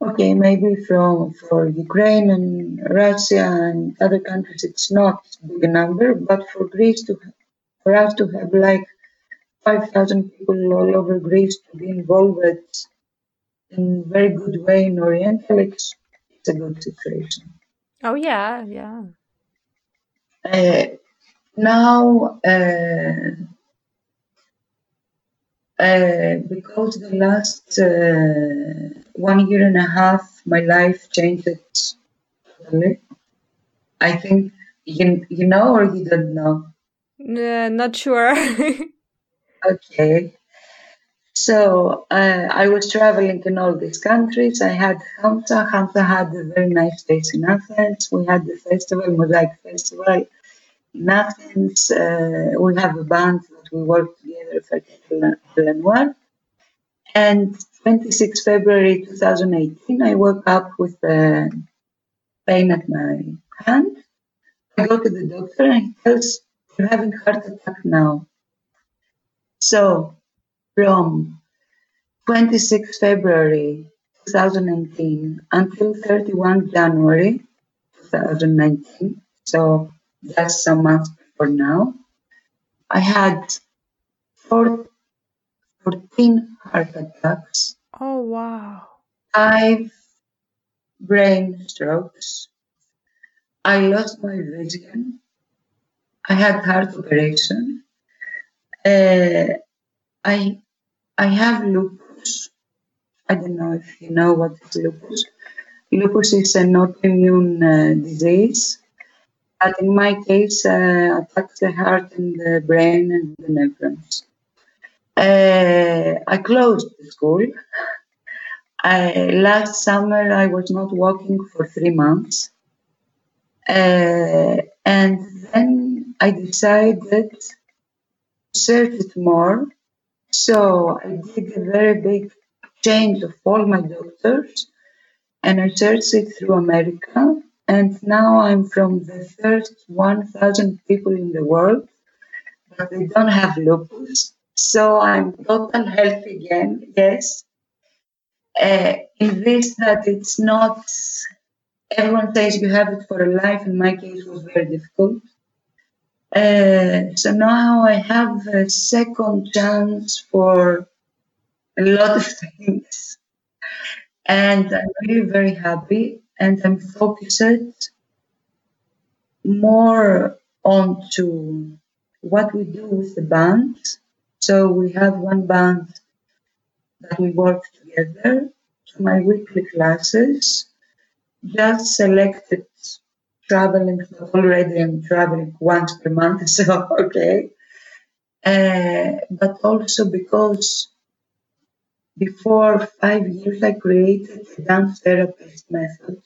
okay, maybe from for Ukraine and Russia and other countries, it's not a big number, but for Greece, to for us to have like five thousand people all over Greece to be involved in a very good way in Oriental, it's, it's a good situation. Oh, yeah, yeah. Uh, Now, uh, Uh, because the last uh, one year and a half, my life changed totally. I think you, you know or you don't know? Uh, not sure. Okay. So uh, I was traveling in all these countries. I had Hamsa. Hamsa had a very nice place in Athens. We had the festival, Mosaic Festival in Athens. Uh, we have a band that we work together for Alan. And the twenty-sixth of February twenty eighteen, I woke up with uh, pain at my hand. I go to the doctor and he tells, "You're having heart attack now." So from the twenty-sixth of February twenty nineteen until the thirty-first of January twenty nineteen, so just some months before now, I had fourteen heart attacks. Oh, wow. Five brain strokes. I lost my vision. I had heart operation. Uh, I I have lupus. I don't know if you know what is lupus. Lupus is an autoimmune uh, disease. But in my case, uh, attacks the heart and the brain and the neurons. Uh, I closed the school. I, last summer, I was not working for three months. Uh, and then I decided to search it more. So I did a very big change of all my doctors, and I searched it through America. And now I'm from the first one thousand people in the world, but they don't have lupus. So I'm total healthy again, yes. Uh, in this that it's not, everyone says you have it for a life. In my case, it was very difficult. Uh, so now I have a second chance for a lot of things. And I'm really very happy. And I'm focused more on to what we do with the band. So we have one band that we work together, to my weekly classes, just selected traveling already. I'm traveling once per month, so okay. Uh, but also because before five years, I created a dance therapist method.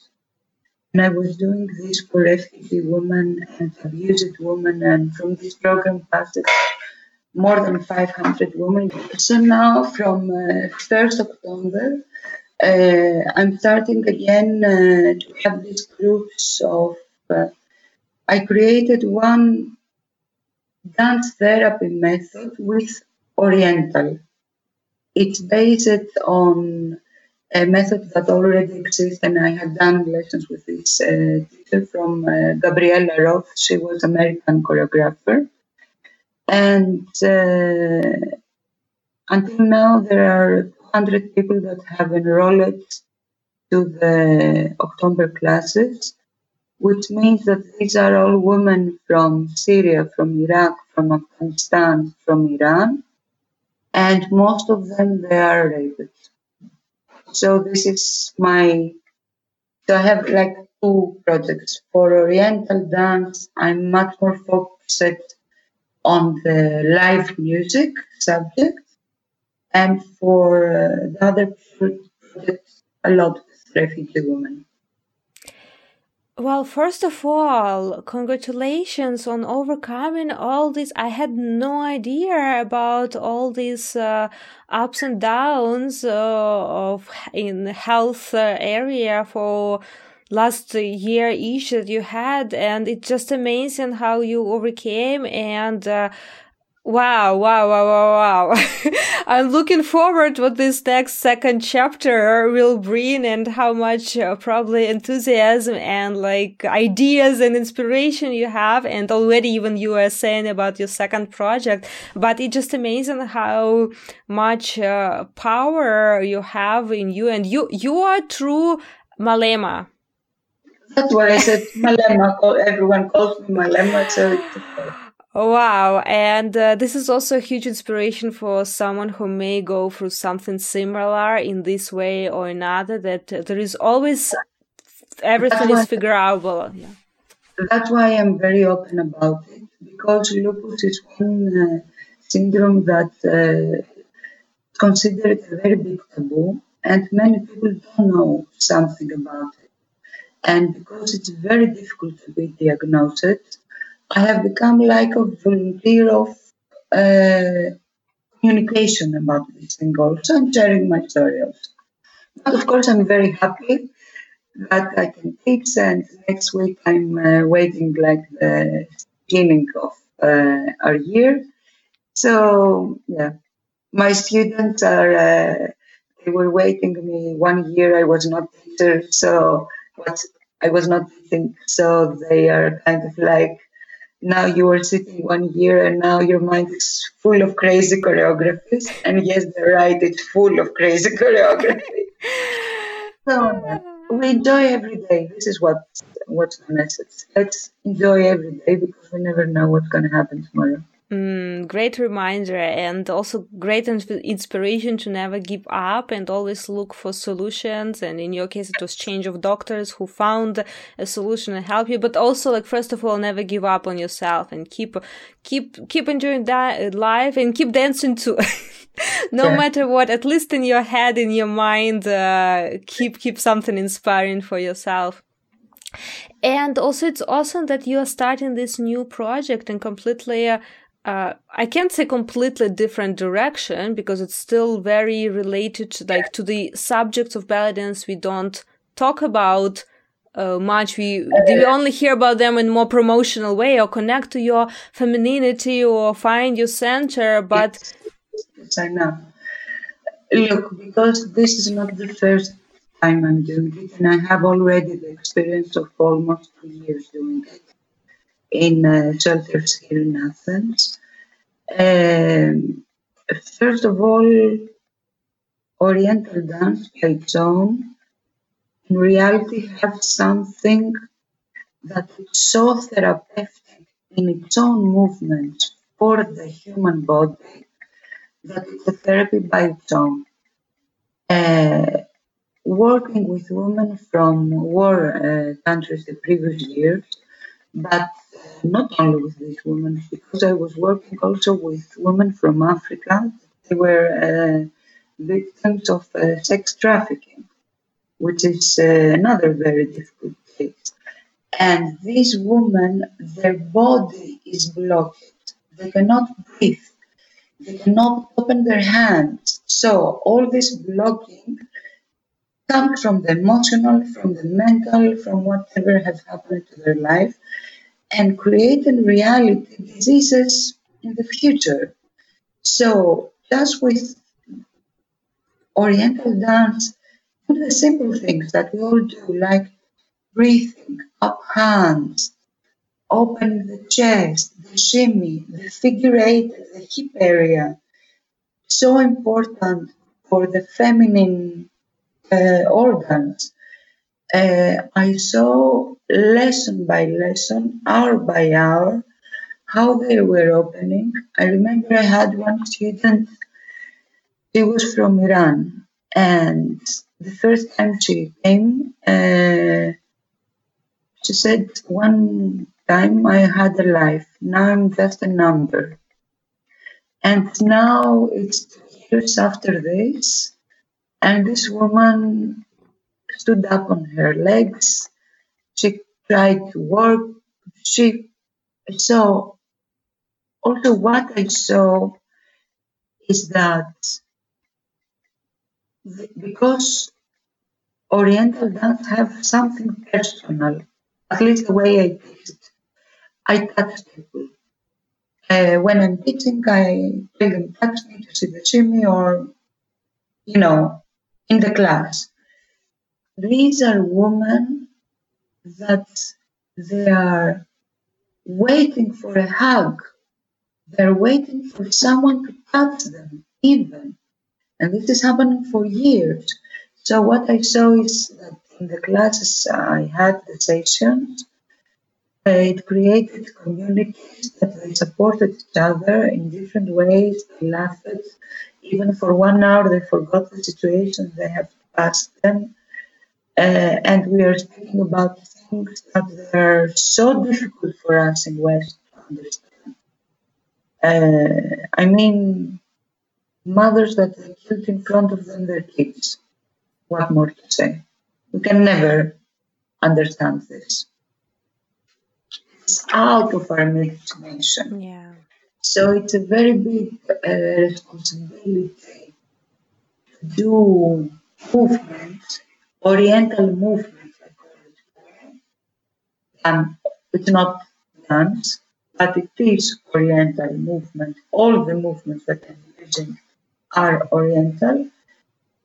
And I was doing this for refugee women and abused women. And from this program passed more than five hundred women. So now from uh, the first of October, uh, I'm starting again uh, to have these groups of, uh, I created one dance therapy method with Oriental. It's based on a method that already exists, and I had done lessons with this uh, teacher from uh, Gabriela Roth. She was American choreographer. And uh, until now, there are two hundred people that have enrolled to the October classes, which means that these are all women from Syria, from Iraq, from Afghanistan, from Iran. And most of them, they are rapists. So this is my, so I have like two projects. For Oriental dance, I'm much more focused on the live music subject. And for uh, the other project, a lot of refugee women. Well, first of all, congratulations on overcoming all this. I had no idea about all these uh, ups and downs uh, of in health uh, area for last year each that you had. And it's just amazing how you overcame and uh, Wow, wow, wow, wow, wow. I'm looking forward to what this next second chapter will bring and how much uh, probably enthusiasm and like ideas and inspiration you have. And already even you are saying about your second project, but it's just amazing how much uh, power you have in you, and you, you are true Malema. That's what I said. Malema, everyone calls me Malema. So it's okay. Wow. And uh, this is also a huge inspiration for someone who may go through something similar in this way or another, that uh, there is always everything why, is figureable. Yeah. That's why I'm very open about it, because lupus is one uh, syndrome that uh, is considered a very big taboo, and many people don't know something about it. And because it's very difficult to be diagnosed, I have become like a volunteer of uh, communication about this thing also, and sharing my story also. But of course, I'm very happy that I can teach, and next week I'm uh, waiting like the beginning of uh, our year. So, yeah, my students are, uh, they were waiting me one year. I was not a teacher, so what, I was not teaching, so they are kind of like, now you are sitting one year and now your mind is full of crazy choreographies. And yes, they're right, it's full of crazy choreography. So we enjoy every day. This is what what's the message. Let's enjoy every day, because we never know what's going to happen tomorrow. Mm, great reminder, and also great inspiration to never give up and always look for solutions. And in your case, it was change of doctors who found a solution and help you. But also, like, first of all, never give up on yourself, and keep keep keep enjoying that life, and keep dancing too. No yeah. matter what, at least in your head, in your mind, uh, keep keep something inspiring for yourself. And also, it's awesome that you are starting this new project and completely. Uh, Uh, I can't say completely different direction, because it's still very related to, like, to the subjects of ballet dance we don't talk about uh, much. We, we only hear about them in more promotional way, or connect to your femininity, or find your center. But yes, I know. Look, because this is not the first time I'm doing it, and I have already the experience of almost two years doing it. In uh, shelters here in Athens. Um, first of all, Oriental dance by its own, in reality, has something that is so therapeutic in its own movement for the human body, that it's a therapy by its own. Uh, working with women from war uh, countries the previous years, but not only with these women, because I was working also with women from Africa. They were uh, victims of uh, sex trafficking, which is uh, another very difficult case. And these women, their body is blocked. They cannot breathe. They cannot open their hands. So all this blocking comes from the emotional, from the mental, from whatever has happened to their life, and create in reality diseases in the future. So just with Oriental dance, do the simple things that we all do, like breathing, up hands, open the chest, the shimmy, the figure eight, the hip area. So important for the feminine uh, organs. Uh, I saw lesson by lesson, hour by hour, how they were opening. I remember I had one student, she was from Iran, and the first time she came, uh, she said, one time I had a life, now I'm just a number. And now it's two years after this, and this woman stood up on her legs. She tried to work. She so also what I saw is that th- because Oriental dance have something personal, at least the way I teach it. I touch people. Uh, when I'm teaching, I tell them touch me to see the shimmy, or you know, in the class. These are women that they are waiting for a hug. They're waiting for someone to touch them, even. And this is happening for years. So what I saw is that in the classes I had, the sessions, Uh, it created communities that supported each other in different ways. They laughed. Even for one hour, they forgot the situation they have passed them. Uh, and we are speaking about things that are so difficult for us in West to understand. Uh, I mean, mothers that are killed in front of them, their kids. What more to say? We can never understand this. It's out of our imagination. Yeah. So it's a very big uh, responsibility to do movement, Oriental movement, I call it. Um, it's not dance, but it is Oriental movement. All the movements that I'm using are Oriental.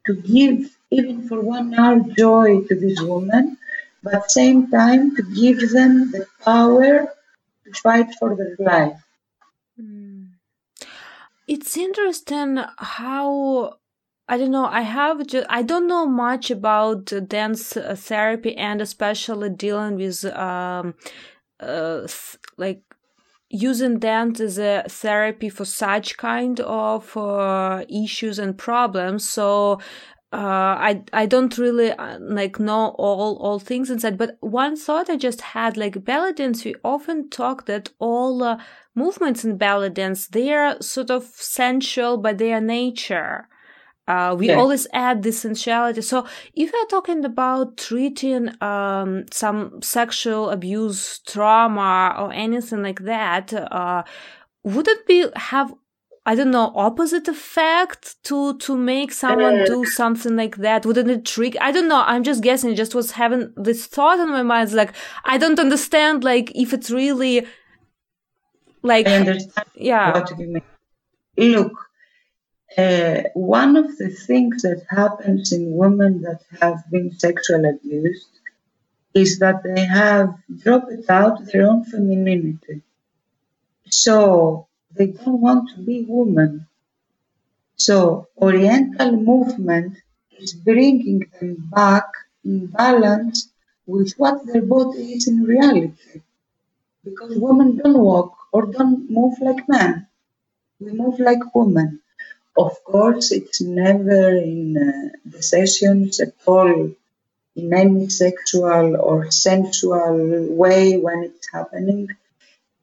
To give, even for one hour, joy to this woman, but at the same time, to give them the power to fight for their life. Mm. It's interesting how, I don't know, I have, just, I don't know much about dance therapy and especially dealing with, um, uh, like, using dance as a therapy for such kind of uh, issues and problems. So, Uh, I I don't really uh, like know all all things inside, but one thought I just had, like ballet dance, we often talk that all uh, movements in ballet dance, they are sort of sensual by their nature. Uh, we yes. always add this sensuality. So if you're talking about treating um, some sexual abuse, trauma, or anything like that, uh, would it be have I don't know, opposite effect to, to make someone do something like that? Wouldn't it trick? I don't know. I'm just guessing. It just was having this thought in my mind. It's like, I don't understand, like, if it's really, like, I understand yeah. what you mean. Look, uh, one of the things that happens in women that have been sexually abused is that they have dropped out their own femininity. So, they don't want to be women. So Oriental movement is bringing them back in balance with what their body is in reality. Because women don't walk or don't move like men. We move like women. Of course, it's never in uh, the sessions at all in any sexual or sensual way when it's happening.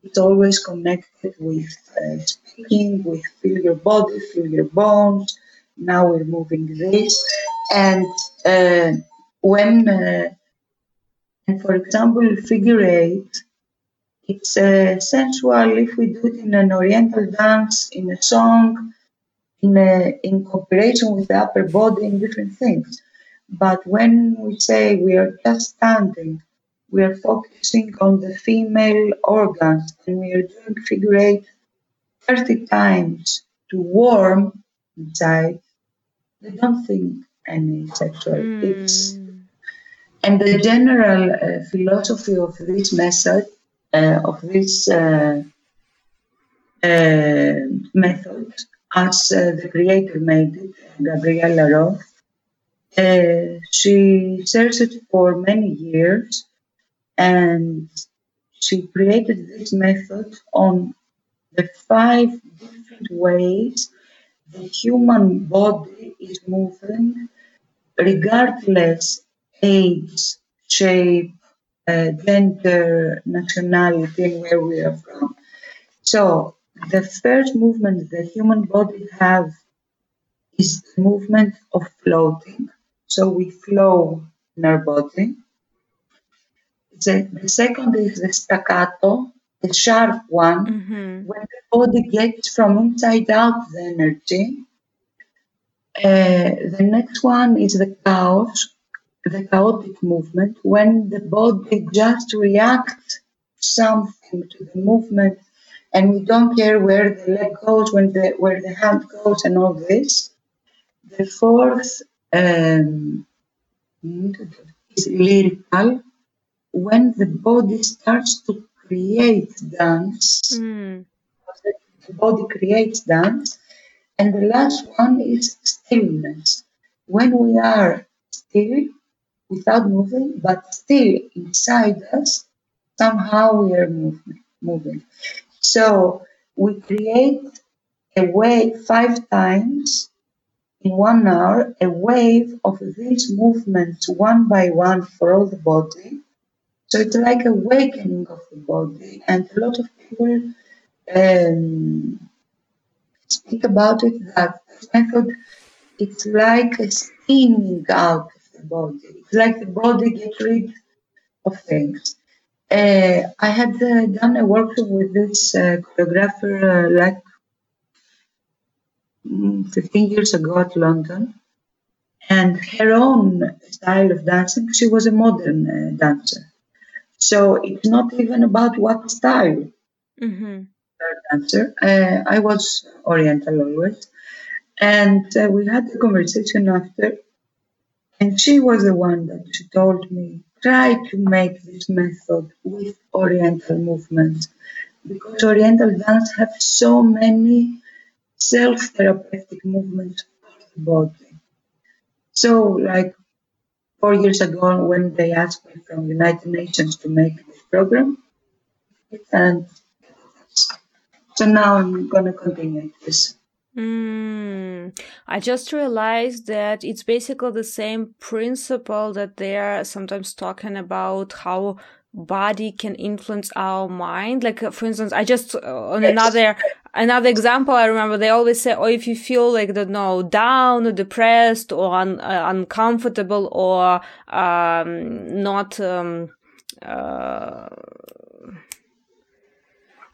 It's always connected with uh, speaking, with feel your body, feel your bones. Now we're moving this. And uh, when, uh, and for example, figure eight, it's uh, sensual if we do it in an Oriental dance, in a song, in, a, in cooperation with the upper body and different things. But when we say we are just standing, we are focusing on the female organs and we are doing figure eight thirty times to warm inside. They don't think any sexual. Mm. It's, and the general uh, philosophy of this method, uh, of this uh, uh, method, as uh, the creator made it, Gabriela Roth, uh, she searched for many years. And she created this method on the five different ways the human body is moving, regardless age, shape, uh, gender, nationality, and where we are from. So the first movement the human body have is the movement of floating. So we flow in our body. The, the second is the staccato, the sharp one, mm-hmm. when the body gets from inside out the energy. Uh, the next one is the chaos, the chaotic movement, when the body just reacts something to the movement and we don't care where the leg goes, when the, where the hand goes and all this. The fourth um, is lyrical, when the body starts to create dance, mm. the body creates dance. And the last one is stillness. When we are still, without moving, but still inside us, Somehow we are moving. moving. So we create a wave five times in one hour, a wave of these movements one by one for all the body. So it's like awakening of the body, and a lot of people um, speak about it, that method, it's like a steaming out of the body. It's like the body gets rid of things. Uh, I had uh, done a workshop with this uh, choreographer uh, like fifteen years ago at London, and her own style of dancing, she was a modern uh, dancer. So it's not even about what style. Mm-hmm. Dancer. Uh, I was Oriental always. And uh, we had a conversation after, and she was the one that she told me, try to make this method with Oriental movements, because Oriental dance have so many self-therapeutic movements for the body. So like four years ago, when they asked me from the United Nations to make this program, and so now I'm going to continue this. Mm, I just realized that it's basically the same principle that they are sometimes talking about, how body can influence our mind. Like, for instance, I just, uh, on yes. another another example, I remember they always say, oh, if you feel like, don't know, down or depressed or un- uh, uncomfortable or um, not... Um, uh,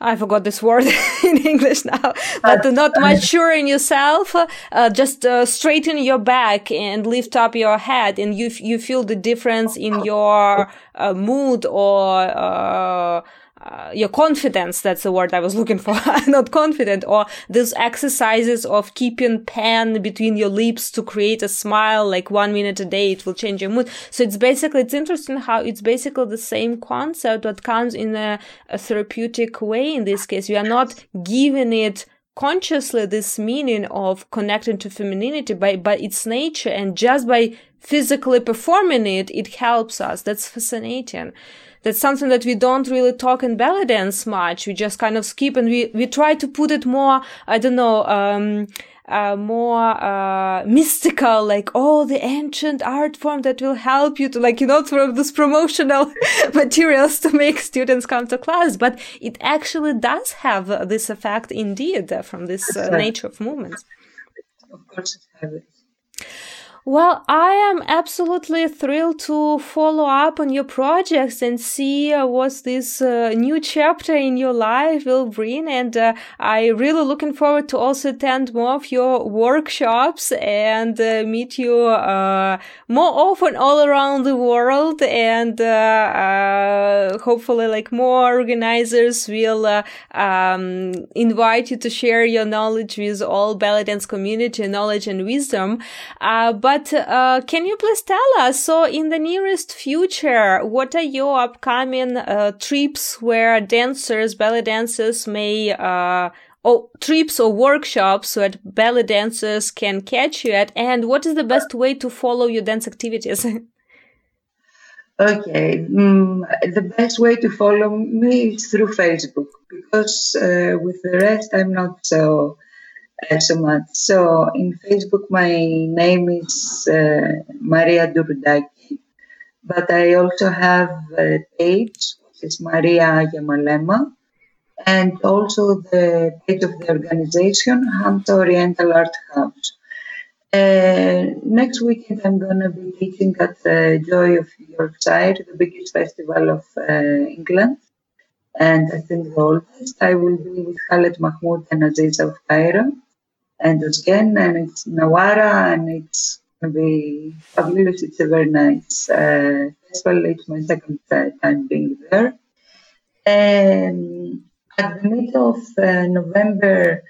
I forgot this word in English now, but not mature in yourself, uh, just uh, straighten your back and lift up your head, and you you feel the difference in your uh, mood or uh, uh, your confidence. That's the word I was looking for. Not confident, or these exercises of keeping pen between your lips to create a smile, like one minute a day, it will change your mood. So it's basically, it's interesting how it's basically the same concept that comes in a, a therapeutic way. In this case, we are not giving it consciously this meaning of connecting to femininity by, by its nature, and just by physically performing it, it helps us. That's fascinating. That's something that we don't really talk in balladance much. We just kind of skip, and we, we try to put it more, I don't know, um, uh, more, uh, mystical, like, oh, the ancient art form that will help you to, like, you know, from this promotional materials to make students come to class. But it actually does have uh, this effect indeed uh, from this uh, nature of movements. Of course it has it. Well, I am absolutely thrilled to follow up on your projects and see uh, what this uh, new chapter in your life will bring. And uh, I really looking forward to also attend more of your workshops and uh, meet you uh, more often all around the world. And uh, uh, hopefully, like, more organizers will uh, um, invite you to share your knowledge with all balladance community, knowledge and wisdom. Uh, but But uh, can you please tell us, so in the nearest future, what are your upcoming uh, trips where dancers, ballet dancers may, uh, or trips or workshops where ballet dancers can catch you at? And what is the best way to follow your dance activities? Okay. Mm, the best way to follow me is through Facebook, because uh, with the rest, I'm not so... Uh, so much. So in Facebook, my name is uh, Maria Durudaki, but I also have a page, which is Maria Yamalema, and also the page of the organization, Hamsa Oriental Art Hubs. Uh, next weekend, I'm going to be teaching at the Joy of Yorkshire, the biggest festival of uh, England, and I think the oldest. I will be with Khaled Mahmoud and Aziz of Cairo. And again, and it's Nawara, and it's going to be fabulous. It's a very nice uh, festival. It's my second uh, time being there. And at the middle of uh, November,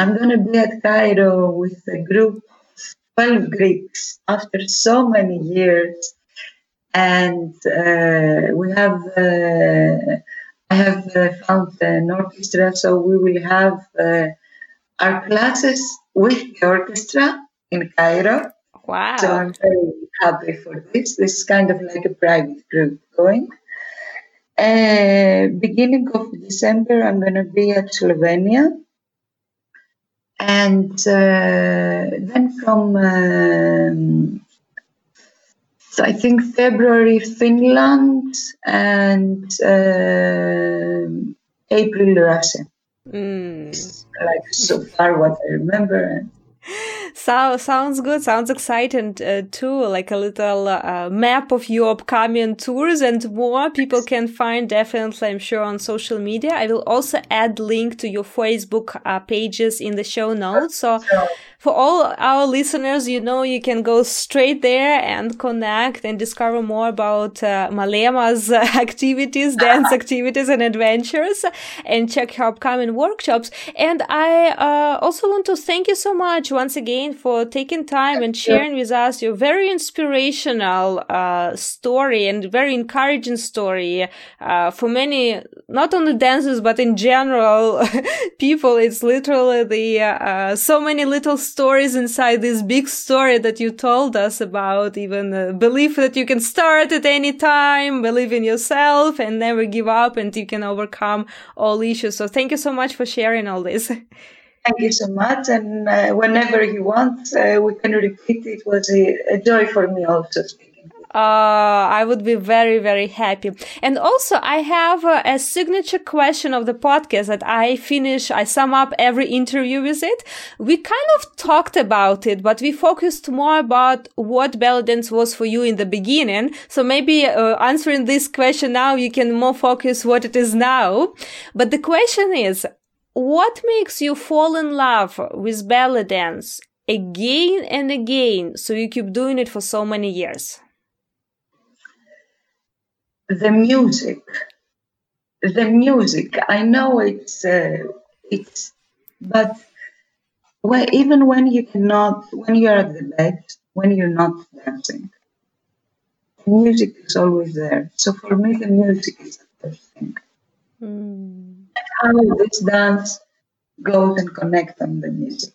I'm going to be at Cairo with a group of twelve Greeks after so many years. And uh, we have... Uh, I have uh, found an orchestra, so we will have... Uh, our classes with the orchestra in Cairo. Wow. So I'm very happy for this. This is kind of like a private group going. Uh, beginning of December, I'm going to be at Slovenia. And uh, then from, um, so I think, February, Finland, and uh, April, Russia. Mm. Like, so far what I remember. So sounds good. Sounds exciting uh, too. Like a little uh, map of your upcoming tours and more. People can find definitely, I'm sure, on social media. I will also add link to your Facebook uh, pages in the show notes. So for all our listeners, you know, you can go straight there and connect and discover more about uh, Malema's uh, activities, dance activities and adventures, and check her upcoming workshops. And I uh, also want to thank you so much once again for taking time and sharing with us your very inspirational uh, story and very encouraging story uh, for many, not only dancers, but in general people. It's literally the uh, so many little stories inside this big story that you told us about, even uh, belief that you can start at any time, believe in yourself and never give up, and you can overcome all issues. So thank you so much for sharing all this. Thank you so much, and uh, whenever you want, uh, we can repeat. It was a, a joy for me also speaking. Uh, I would be very, very happy. And also, I have uh, a signature question of the podcast that I finish, I sum up every interview with it. We kind of talked about it, but we focused more about what belly dance was for you in the beginning. So maybe uh, answering this question now, you can more focus what it is now. But the question is, what makes you fall in love with belly dance again and again, so you keep doing it for so many years? The music. The music. I know it's... Uh, it's but well, even when you cannot... When you're at the bed, when you're not dancing, the music is always there. So for me, the music is the first thing. Mm. How this dance goes and connect on the music.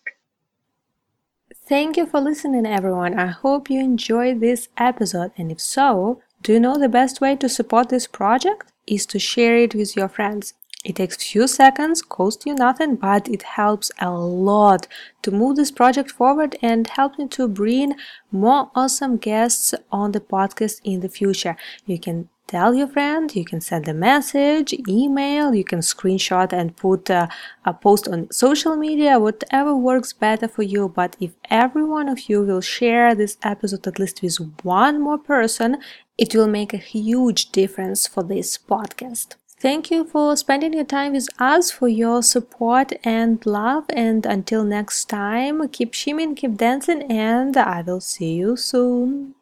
Thank you for listening, everyone. I hope you enjoyed this episode, and if so, do you know the best way to support this project is to share it with your friends. It takes few seconds, costs you nothing, but it helps a lot to move this project forward and help me to bring more awesome guests on the podcast in the future. You can tell your friend, you can send a message, email, you can screenshot and put a, a post on social media, whatever works better for you. But if every one of you will share this episode at least with one more person, it will make a huge difference for this podcast. Thank you for spending your time with us, for your support and love. And until next time, keep shimmying, keep dancing, and I will see you soon.